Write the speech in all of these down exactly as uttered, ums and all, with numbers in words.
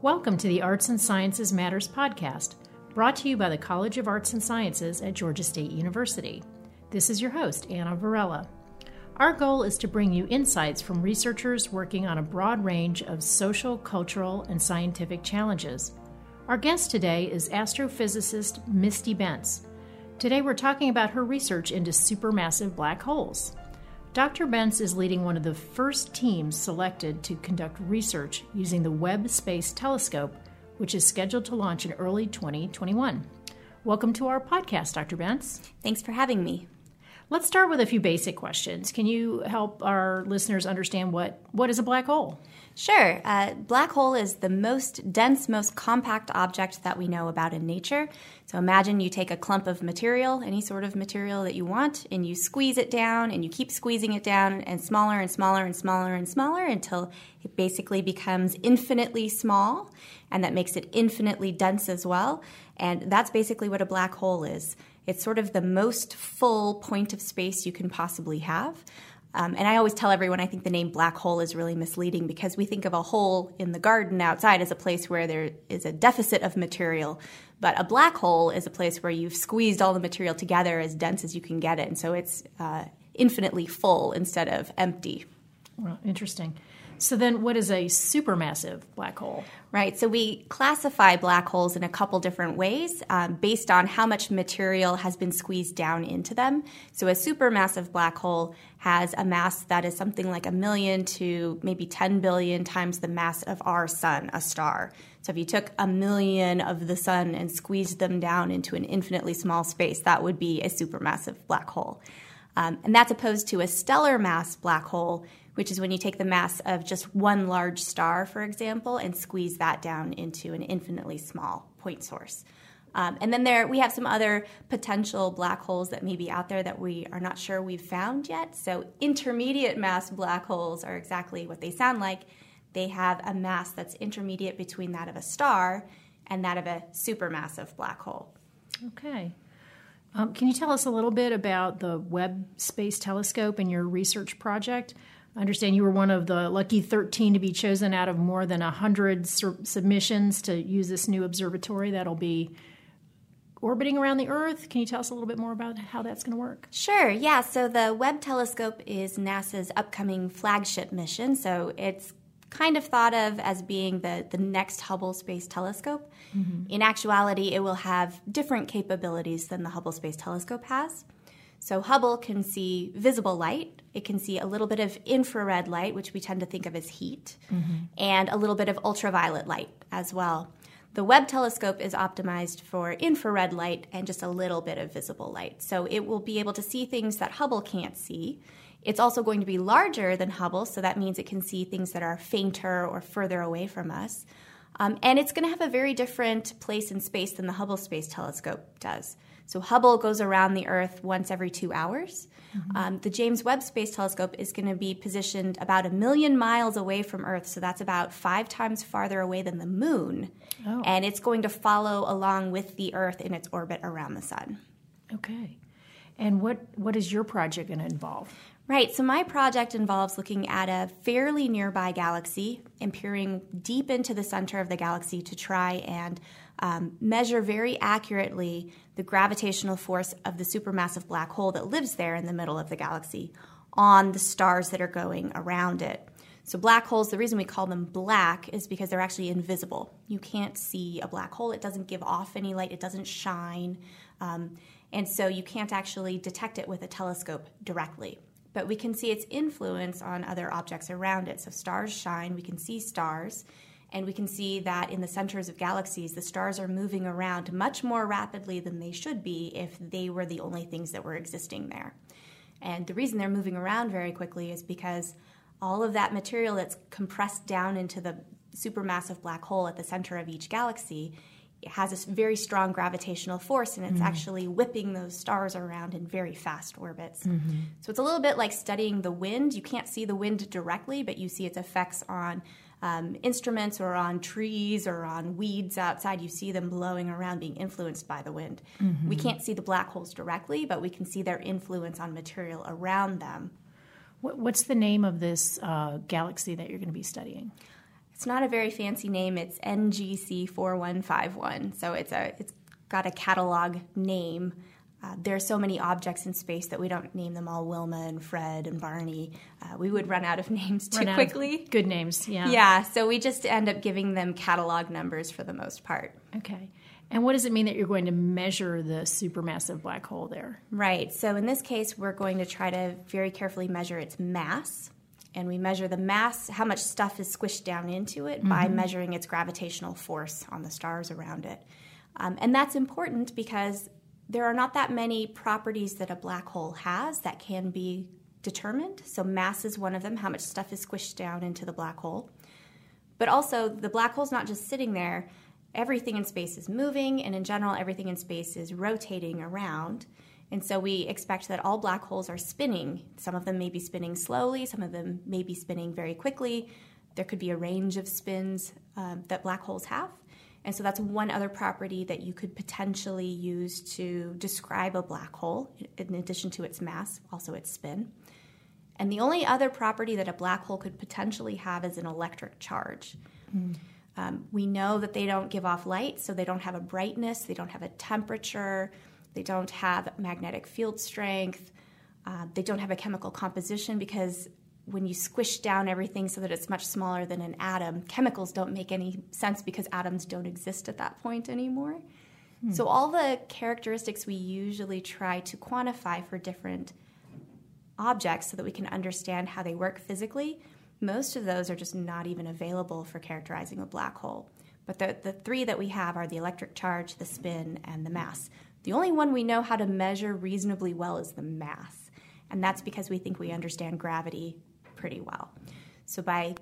Welcome to the Arts and Sciences Matters podcast, brought to you by the College of Arts and Sciences at Georgia State University. This is your host, Anna Varela. Our goal is to bring you insights from researchers working on a broad range of social, cultural, and scientific challenges. Our guest today is astrophysicist Misty Bentz. Today we're talking about her research into supermassive black holes. Doctor Bentz is leading one of the first teams selected to conduct research using the Webb Space Telescope, which is scheduled to launch in early twenty twenty-one. Welcome to our podcast, Doctor Bentz. Thanks for having me. Let's start with a few basic questions. Can you help our listeners understand what, what is a black hole? Sure. Uh, black hole is the most dense, most compact object that we know about in nature. So imagine you take a clump of material, any sort of material that you want, and you squeeze it down, and you keep squeezing it down, and smaller and smaller and smaller and smaller until it basically becomes infinitely small, and that makes it infinitely dense as well. And that's basically what a black hole is. It's sort of the most full point of space you can possibly have. Um, and I always tell everyone I think the name black hole is really misleading because we think of a hole in the garden outside as a place where there is a deficit of material. But a black hole is a place where you've squeezed all the material together as dense as you can get it. And so it's uh, infinitely full instead of empty. Well, interesting. So then what is a supermassive black hole? Right. So we classify black holes in a couple different ways um, based on how much material has been squeezed down into them. So a supermassive black hole has a mass that is something like a million to maybe ten billion times the mass of our sun, a star. So if you took a million of the sun and squeezed them down into an infinitely small space, that would be a supermassive black hole. Um, and that's opposed to a stellar mass black hole, which is when you take the mass of just one large star, for example, and squeeze that down into an infinitely small point source. Um, and then there we have some other potential black holes that may be out there that we are not sure we've found yet. So intermediate mass black holes are exactly what they sound like. They have a mass that's intermediate between that of a star and that of a supermassive black hole. Okay. Um, can you tell us a little bit about the Webb Space Telescope and your research project? I understand you were one of the lucky thirteen to be chosen out of more than one hundred sur- submissions to use this new observatory that'll be orbiting around the Earth. Can you tell us a little bit more about how that's going to work? Sure, yeah. So the Webb Telescope is NASA's upcoming flagship mission, so it's kind of thought of as being the, the next Hubble Space Telescope. Mm-hmm. In actuality, it will have different capabilities than the Hubble Space Telescope has. So Hubble can see visible light. It can see a little bit of infrared light, which we tend to think of as heat, mm-hmm. and a little bit of ultraviolet light as well. The Webb Telescope is optimized for infrared light and just a little bit of visible light. So it will be able to see things that Hubble can't see. It's also going to be larger than Hubble, so that means it can see things that are fainter or further away from us. Um, and it's going to have a very different place in space than the Hubble Space Telescope does. So Hubble goes around the Earth once every two hours. Mm-hmm. Um, the James Webb Space Telescope is going to be positioned about a million miles away from Earth, so that's about five times farther away than the moon. Oh. And it's going to follow along with the Earth in its orbit around the sun. Okay. And what, what is your project going to involve? Right, so my project involves looking at a fairly nearby galaxy and peering deep into the center of the galaxy to try and um, measure very accurately the gravitational force of the supermassive black hole that lives there in the middle of the galaxy on the stars that are going around it. So black holes, the reason we call them black is because they're actually invisible. You can't see a black hole. It doesn't give off any light. It doesn't shine. Um, and so you can't actually detect it with a telescope directly. But we can see its influence on other objects around it. So stars shine, we can see stars, and we can see that in the centers of galaxies, the stars are moving around much more rapidly than they should be if they were the only things that were existing there. And the reason they're moving around very quickly is because all of that material that's compressed down into the supermassive black hole at the center of each galaxy, it has a very strong gravitational force, and it's mm-hmm. actually whipping those stars around in very fast orbits. Mm-hmm. So it's a little bit like studying the wind. You can't see the wind directly, but you see its effects on um, instruments or on trees or on weeds outside. You see them blowing around, being influenced by the wind. Mm-hmm. We can't see the black holes directly, but we can see their influence on material around them. What, what's the name of this uh, galaxy that you're going to be studying? It's not a very fancy name. It's N G C four one five one. So it's a it's got a catalog name. Uh, there are so many objects in space that we don't name them all Wilma and Fred and Barney. Uh, we would run out of names too run quickly. Good names, yeah. Yeah, so we just end up giving them catalog numbers for the most part. Okay. And what does it mean that you're going to measure the supermassive black hole there? Right. So in this case, we're going to try to very carefully measure its mass. And we measure the mass, how much stuff is squished down into it, mm-hmm. by measuring its gravitational force on the stars around it. Um, and that's important because there are not that many properties that a black hole has that can be determined. So mass is one of them, how much stuff is squished down into the black hole. But also, the black hole's not just sitting there. Everything in space is moving, and in general, everything in space is rotating around. And so we expect that all black holes are spinning. Some of them may be spinning slowly. Some of them may be spinning very quickly. There could be a range of spins um, that black holes have. And so that's one other property that you could potentially use to describe a black hole, in addition to its mass, also its spin. And the only other property that a black hole could potentially have is an electric charge. Mm. Um, we know that they don't give off light, so they don't have a brightness, they don't have a temperature, they don't have magnetic field strength, uh, they don't have a chemical composition, because when you squish down everything so that it's much smaller than an atom, chemicals don't make any sense because atoms don't exist at that point anymore. Hmm. So all the characteristics we usually try to quantify for different objects so that we can understand how they work physically, most of those are just not even available for characterizing a black hole. But the, the three that we have are the electric charge, the spin, and the mass. The only one we know how to measure reasonably well is the mass, and that's because we think we understand gravity pretty well. So by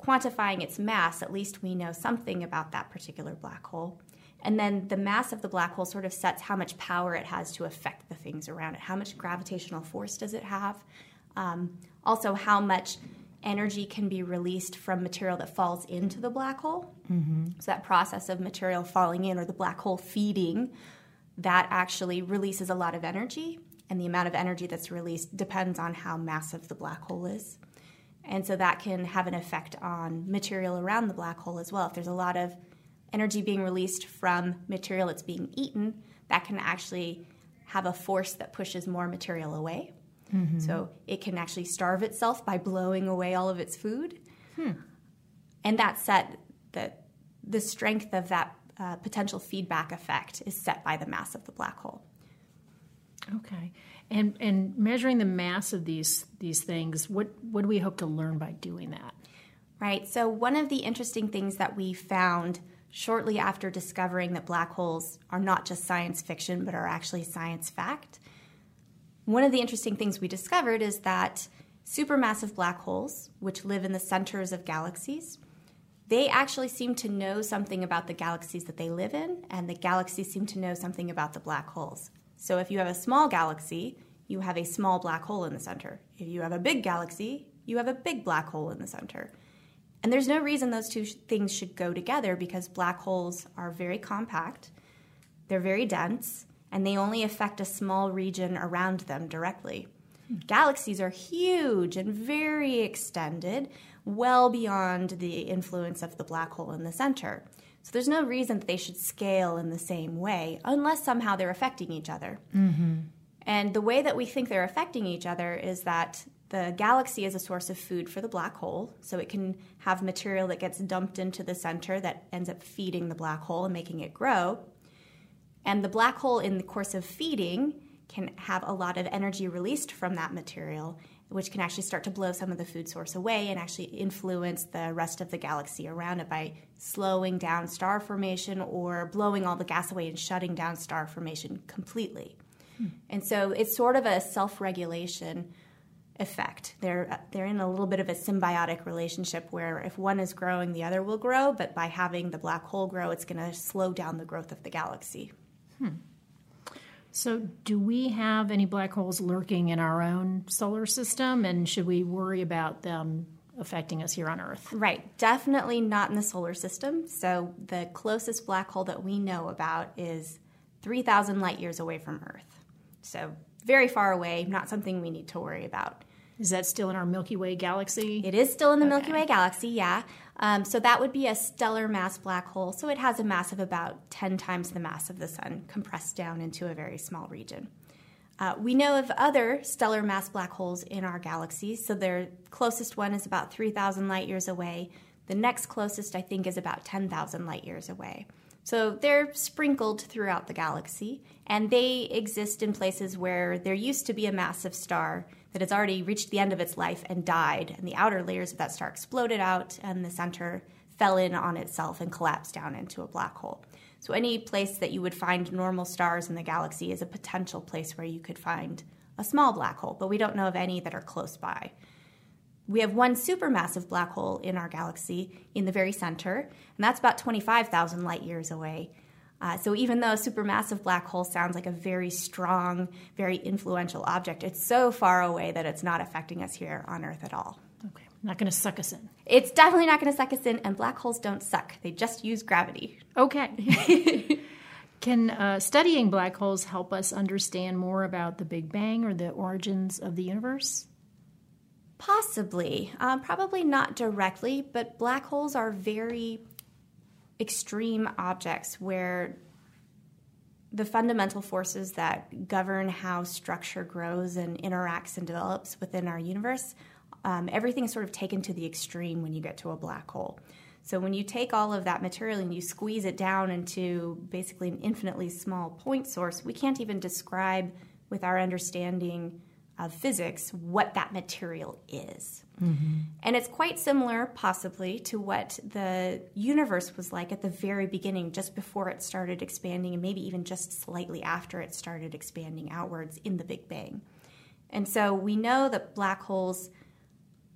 quantifying its mass, at least we know something about that particular black hole. And then the mass of the black hole sort of sets how much power it has to affect the things around it. How much gravitational force does it have? Um, also, how much energy can be released from material that falls into the black hole. Mm-hmm. So that process of material falling in, or the black hole feeding, that actually releases a lot of energy, and the amount of energy that's released depends on how massive the black hole is. And so that can have an effect on material around the black hole as well. If there's a lot of energy being released from material that's being eaten, that can actually have a force that pushes more material away. Mm-hmm. So it can actually starve itself by blowing away all of its food. Hmm. And that set, the, the strength of that uh, potential feedback effect is set by the mass of the black hole. Okay. And and measuring the mass of these these things, what, what do we hope to learn by doing that? Right. So one of the interesting things that we found shortly after discovering that black holes are not just science fiction but are actually science fact, one of the interesting things we discovered is that supermassive black holes, which live in the centers of galaxies, they actually seem to know something about the galaxies that they live in, and the galaxies seem to know something about the black holes. So if you have a small galaxy, you have a small black hole in the center. If you have a big galaxy, you have a big black hole in the center. And there's no reason those two sh- things should go together, because black holes are very compact, they're very dense, and they only affect a small region around them directly. Hmm. Galaxies are huge and very extended, well beyond the influence of the black hole in the center. So there's no reason that they should scale in the same way, unless somehow they're affecting each other. Mm-hmm. And the way that we think they're affecting each other is that the galaxy is a source of food for the black hole, so it can have material that gets dumped into the center that ends up feeding the black hole and making it grow. And the black hole, in the course of feeding, can have a lot of energy released from that material, which can actually start to blow some of the food source away and actually influence the rest of the galaxy around it by slowing down star formation or blowing all the gas away and shutting down star formation completely. Hmm. And so it's sort of a self-regulation effect. They're, they're in a little bit of a symbiotic relationship where if one is growing, the other will grow, but by having the black hole grow, it's going to slow down the growth of the galaxy. Hmm. So do we have any black holes lurking in our own solar system, and should we worry about them affecting us here on Earth? Right. Definitely not in the solar system. So the closest black hole that we know about is three thousand light years away from Earth. So very far away, not something we need to worry about. Is that still in our Milky Way galaxy? It is still in the okay. Milky Way galaxy, yeah. Um, so that would be a stellar mass black hole. So it has a mass of about ten times the mass of the sun, compressed down into a very small region. Uh, we know of other stellar mass black holes in our galaxy. So their closest one is about three thousand light years away. The next closest, I think, is about ten thousand light years away. So they're sprinkled throughout the galaxy, and they exist in places where there used to be a massive star that has already reached the end of its life and died, and the outer layers of that star exploded out, and the center fell in on itself and collapsed down into a black hole. So any place that you would find normal stars in the galaxy is a potential place where you could find a small black hole, but we don't know of any that are close by. We have one supermassive black hole in our galaxy in the very center, and that's about twenty-five thousand light years away. Uh, so even though a supermassive black hole sounds like a very strong, very influential object, it's so far away that it's not affecting us here on Earth at all. Okay, not going to suck us in. It's definitely not going to suck us in, and black holes don't suck. They just use gravity. Okay. Can uh, studying black holes help us understand more about the Big Bang or the origins of the universe? Possibly. Um, probably not directly, but black holes are very extreme objects where the fundamental forces that govern how structure grows and interacts and develops within our universe, um, everything is sort of taken to the extreme when you get to a black hole. So when you take all of that material and you squeeze it down into basically an infinitely small point source, we can't even describe with our understanding of physics what that material is. Mm-hmm. And it's quite similar, possibly, to what the universe was like at the very beginning, just before it started expanding, and maybe even just slightly after it started expanding outwards in the Big Bang. And so we know that black holes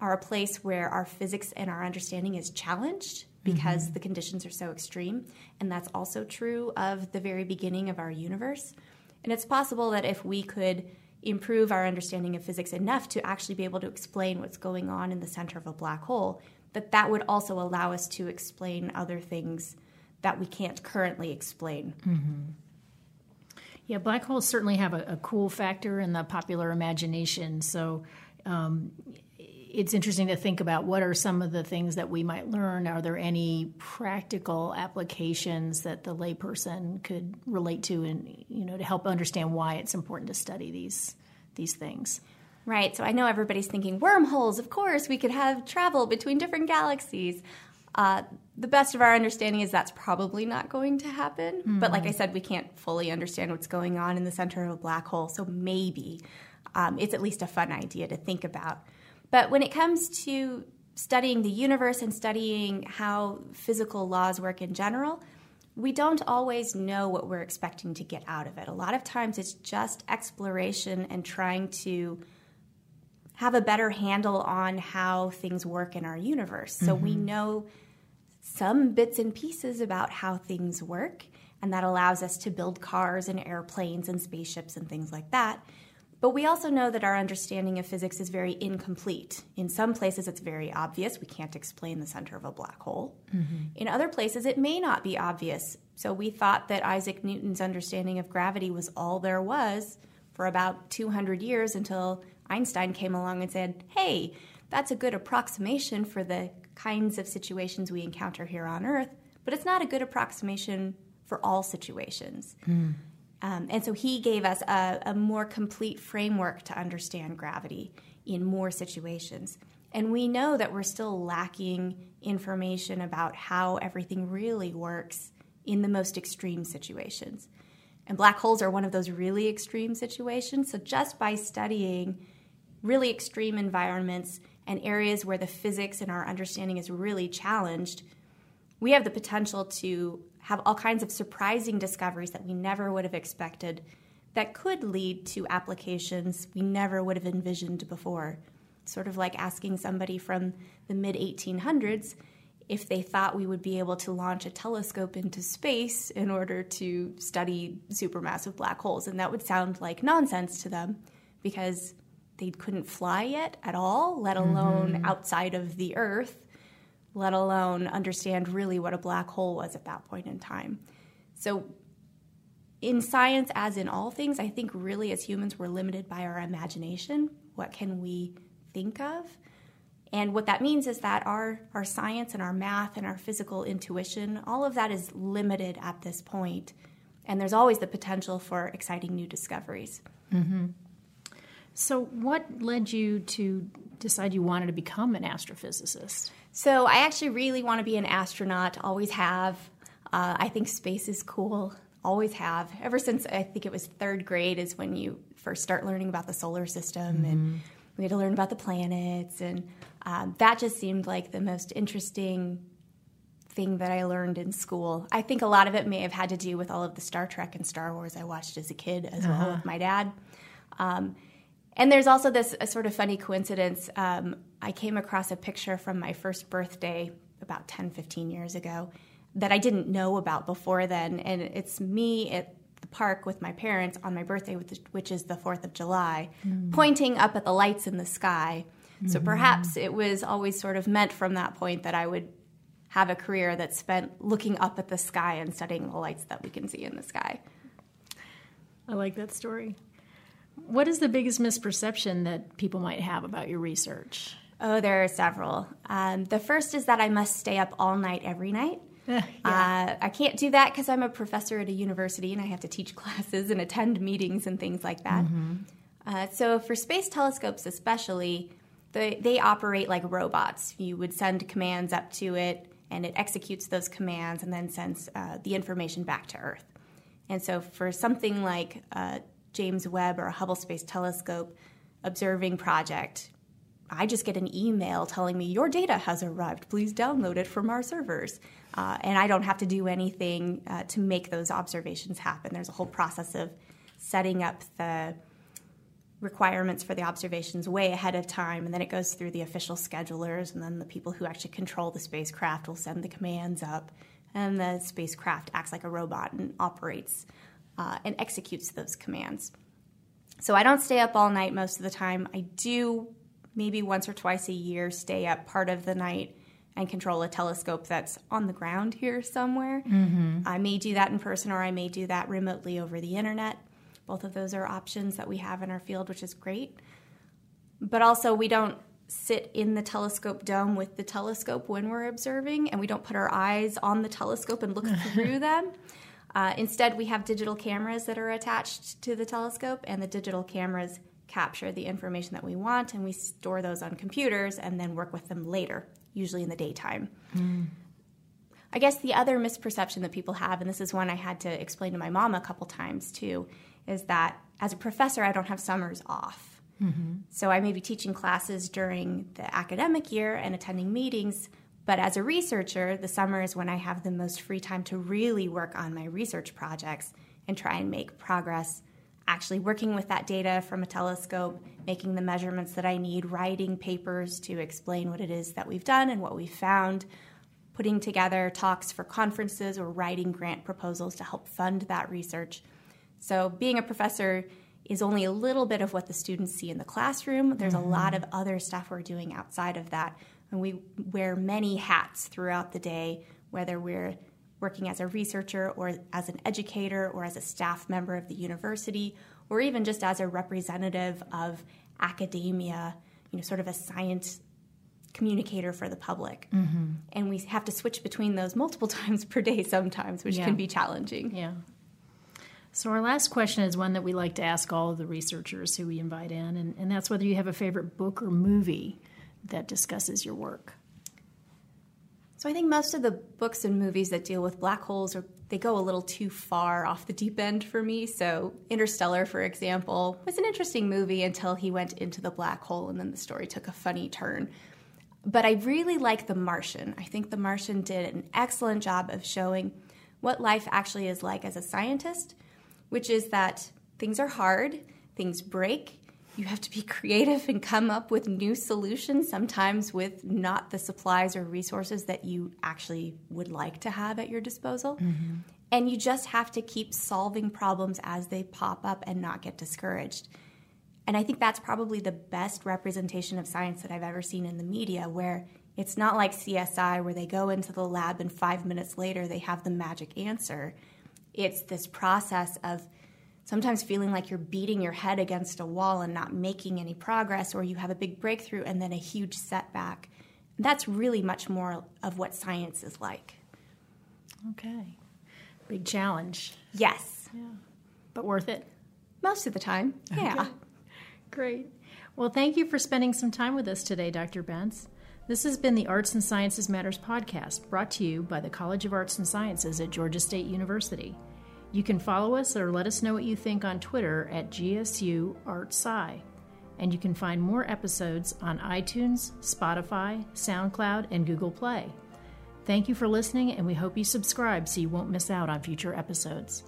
are a place where our physics and our understanding is challenged because mm-hmm. the conditions are so extreme, and that's also true of the very beginning of our universe. And it's possible that if we could improve our understanding of physics enough to actually be able to explain what's going on in the center of a black hole, that that would also allow us to explain other things that we can't currently explain. Mm-hmm. Yeah, black holes certainly have a, a cool factor in the popular imagination. So um, it's interesting to think about what are some of the things that we might learn. Are there any practical applications that the layperson could relate to, and you know, to help understand why it's important to study these these things? Right. So I know everybody's thinking wormholes. Of course, we could have travel between different galaxies. Uh, the best of our understanding is that's probably not going to happen. Mm-hmm. But like I said, we can't fully understand what's going on in the center of a black hole. So maybe um, it's at least a fun idea to think about. But when it comes to studying the universe and studying how physical laws work in general, we don't always know what we're expecting to get out of it. A lot of times it's just exploration and trying to have a better handle on how things work in our universe. So mm-hmm. we know some bits and pieces about how things work, and that allows us to build cars and airplanes and spaceships and things like that. But we also know that our understanding of physics is very incomplete. In some places, it's very obvious. We can't explain the center of a black hole. Mm-hmm. In other places, it may not be obvious. So we thought that Isaac Newton's understanding of gravity was all there was for about two hundred years until Einstein came along and said, hey, that's a good approximation for the kinds of situations we encounter here on Earth, but it's not a good approximation for all situations. Mm. Um, and so he gave us a, a more complete framework to understand gravity in more situations. And we know that we're still lacking information about how everything really works in the most extreme situations. And black holes are one of those really extreme situations. So just by studying really extreme environments and areas where the physics and our understanding is really challenged, we have the potential to have all kinds of surprising discoveries that we never would have expected that could lead to applications we never would have envisioned before. Sort of like asking somebody from the mid eighteen hundreds if they thought we would be able to launch a telescope into space in order to study supermassive black holes. And that would sound like nonsense to them because they couldn't fly yet at all, let alone mm-hmm. outside of the Earth, let alone understand really what a black hole was at that point in time. So in science, as in all things, I think really as humans we're limited by our imagination. What can we think of. And what that means is that our, our science and our math and our physical intuition, all of that is limited at this point. And there's always the potential for exciting new discoveries. Mm-hmm. So what led you to decide you wanted to become an astrophysicist? So I actually really want to be an astronaut, always have. Uh, I think space is cool, always have. Ever since I think it was third grade is when you first start learning about the solar system, mm-hmm. and we had to learn about the planets, and um, that just seemed like the most interesting thing that I learned in school. I think a lot of it may have had to do with all of the Star Trek and Star Wars I watched as a kid as uh-huh. well with my dad. Um, and there's also this a sort of funny coincidence. Um, I came across a picture from my first birthday about ten, fifteen years ago that I didn't know about before then, and it's me at the park with my parents on my birthday, which is the fourth of July, mm. pointing up at the lights in the sky. Mm-hmm. So perhaps it was always sort of meant from that point that I would have a career that spent looking up at the sky and studying the lights that we can see in the sky. I like that story. What is the biggest misperception that people might have about your research? Oh, there are several. Um, the first is that I must stay up all night every night. yeah. uh, I can't do that because I'm a professor at a university and I have to teach classes and attend meetings and things like that. Mm-hmm. Uh, so for space telescopes especially, they, they operate like robots. You would send commands up to it, and it executes those commands and then sends uh, the information back to Earth. And so for something like uh, James Webb or a Hubble Space Telescope observing project, I just get an email telling me, your data has arrived. Please download it from our servers. Uh, and I don't have to do anything uh, to make those observations happen. There's a whole process of setting up the requirements for the observations way ahead of time, and then it goes through the official schedulers, and then the people who actually control the spacecraft will send the commands up, and the spacecraft acts like a robot and operates uh, and executes those commands. So I don't stay up all night most of the time. I do maybe once or twice a year stay up part of the night and control a telescope that's on the ground here somewhere. Mm-hmm. I may do that in person, or I may do that remotely over the internet. Both of those are options that we have in our field, which is great. But also, we don't sit in the telescope dome with the telescope when we're observing, and we don't put our eyes on the telescope and look through them. Uh, instead, we have digital cameras that are attached to the telescope, and the digital cameras capture the information that we want, and we store those on computers and then work with them later, usually in the daytime. Mm. I guess the other misperception that people have, and this is one I had to explain to my mom a couple times too, is that as a professor, I don't have summers off. Mm-hmm. So I may be teaching classes during the academic year and attending meetings, but as a researcher, the summer is when I have the most free time to really work on my research projects and try and make progress, actually working with that data from a telescope, making the measurements that I need, writing papers to explain what it is that we've done and what we've found, putting together talks for conferences or writing grant proposals to help fund that research. So being a professor is only a little bit of what the students see in the classroom. There's mm-hmm. a lot of other stuff we're doing outside of that. And we wear many hats throughout the day, whether we're working as a researcher or as an educator or as a staff member of the university or even just as a representative of academia, you know, sort of a science communicator for the public. Mm-hmm. And we have to switch between those multiple times per day sometimes, which yeah. can be challenging. Yeah. So our last question is one that we like to ask all of the researchers who we invite in, and, and that's whether you have a favorite book or movie that discusses your work. So I think most of the books and movies that deal with black holes, are, they go a little too far off the deep end for me. So Interstellar, for example, was an interesting movie until he went into the black hole, and then the story took a funny turn. But I really like The Martian. I think The Martian did an excellent job of showing what life actually is like as a scientist, which is that things are hard, things break, you have to be creative and come up with new solutions, sometimes with not the supplies or resources that you actually would like to have at your disposal. Mm-hmm. And you just have to keep solving problems as they pop up and not get discouraged. And I think that's probably the best representation of science that I've ever seen in the media, where it's not like C S I where they go into the lab and five minutes later they have the magic answer. It's this process of sometimes feeling like you're beating your head against a wall and not making any progress, or you have a big breakthrough and then a huge setback. That's really much more of what science is like. Okay. Big challenge. Yes. Yeah. But worth it? Most of the time, yeah. Okay. Great. Well, thank you for spending some time with us today, Doctor Bentz. This has been the Arts and Sciences Matters podcast, brought to you by the College of Arts and Sciences at Georgia State University. You can follow us or let us know what you think on Twitter at G S U ArtSci. And you can find more episodes on iTunes, Spotify, SoundCloud, and Google Play. Thank you for listening, and we hope you subscribe so you won't miss out on future episodes.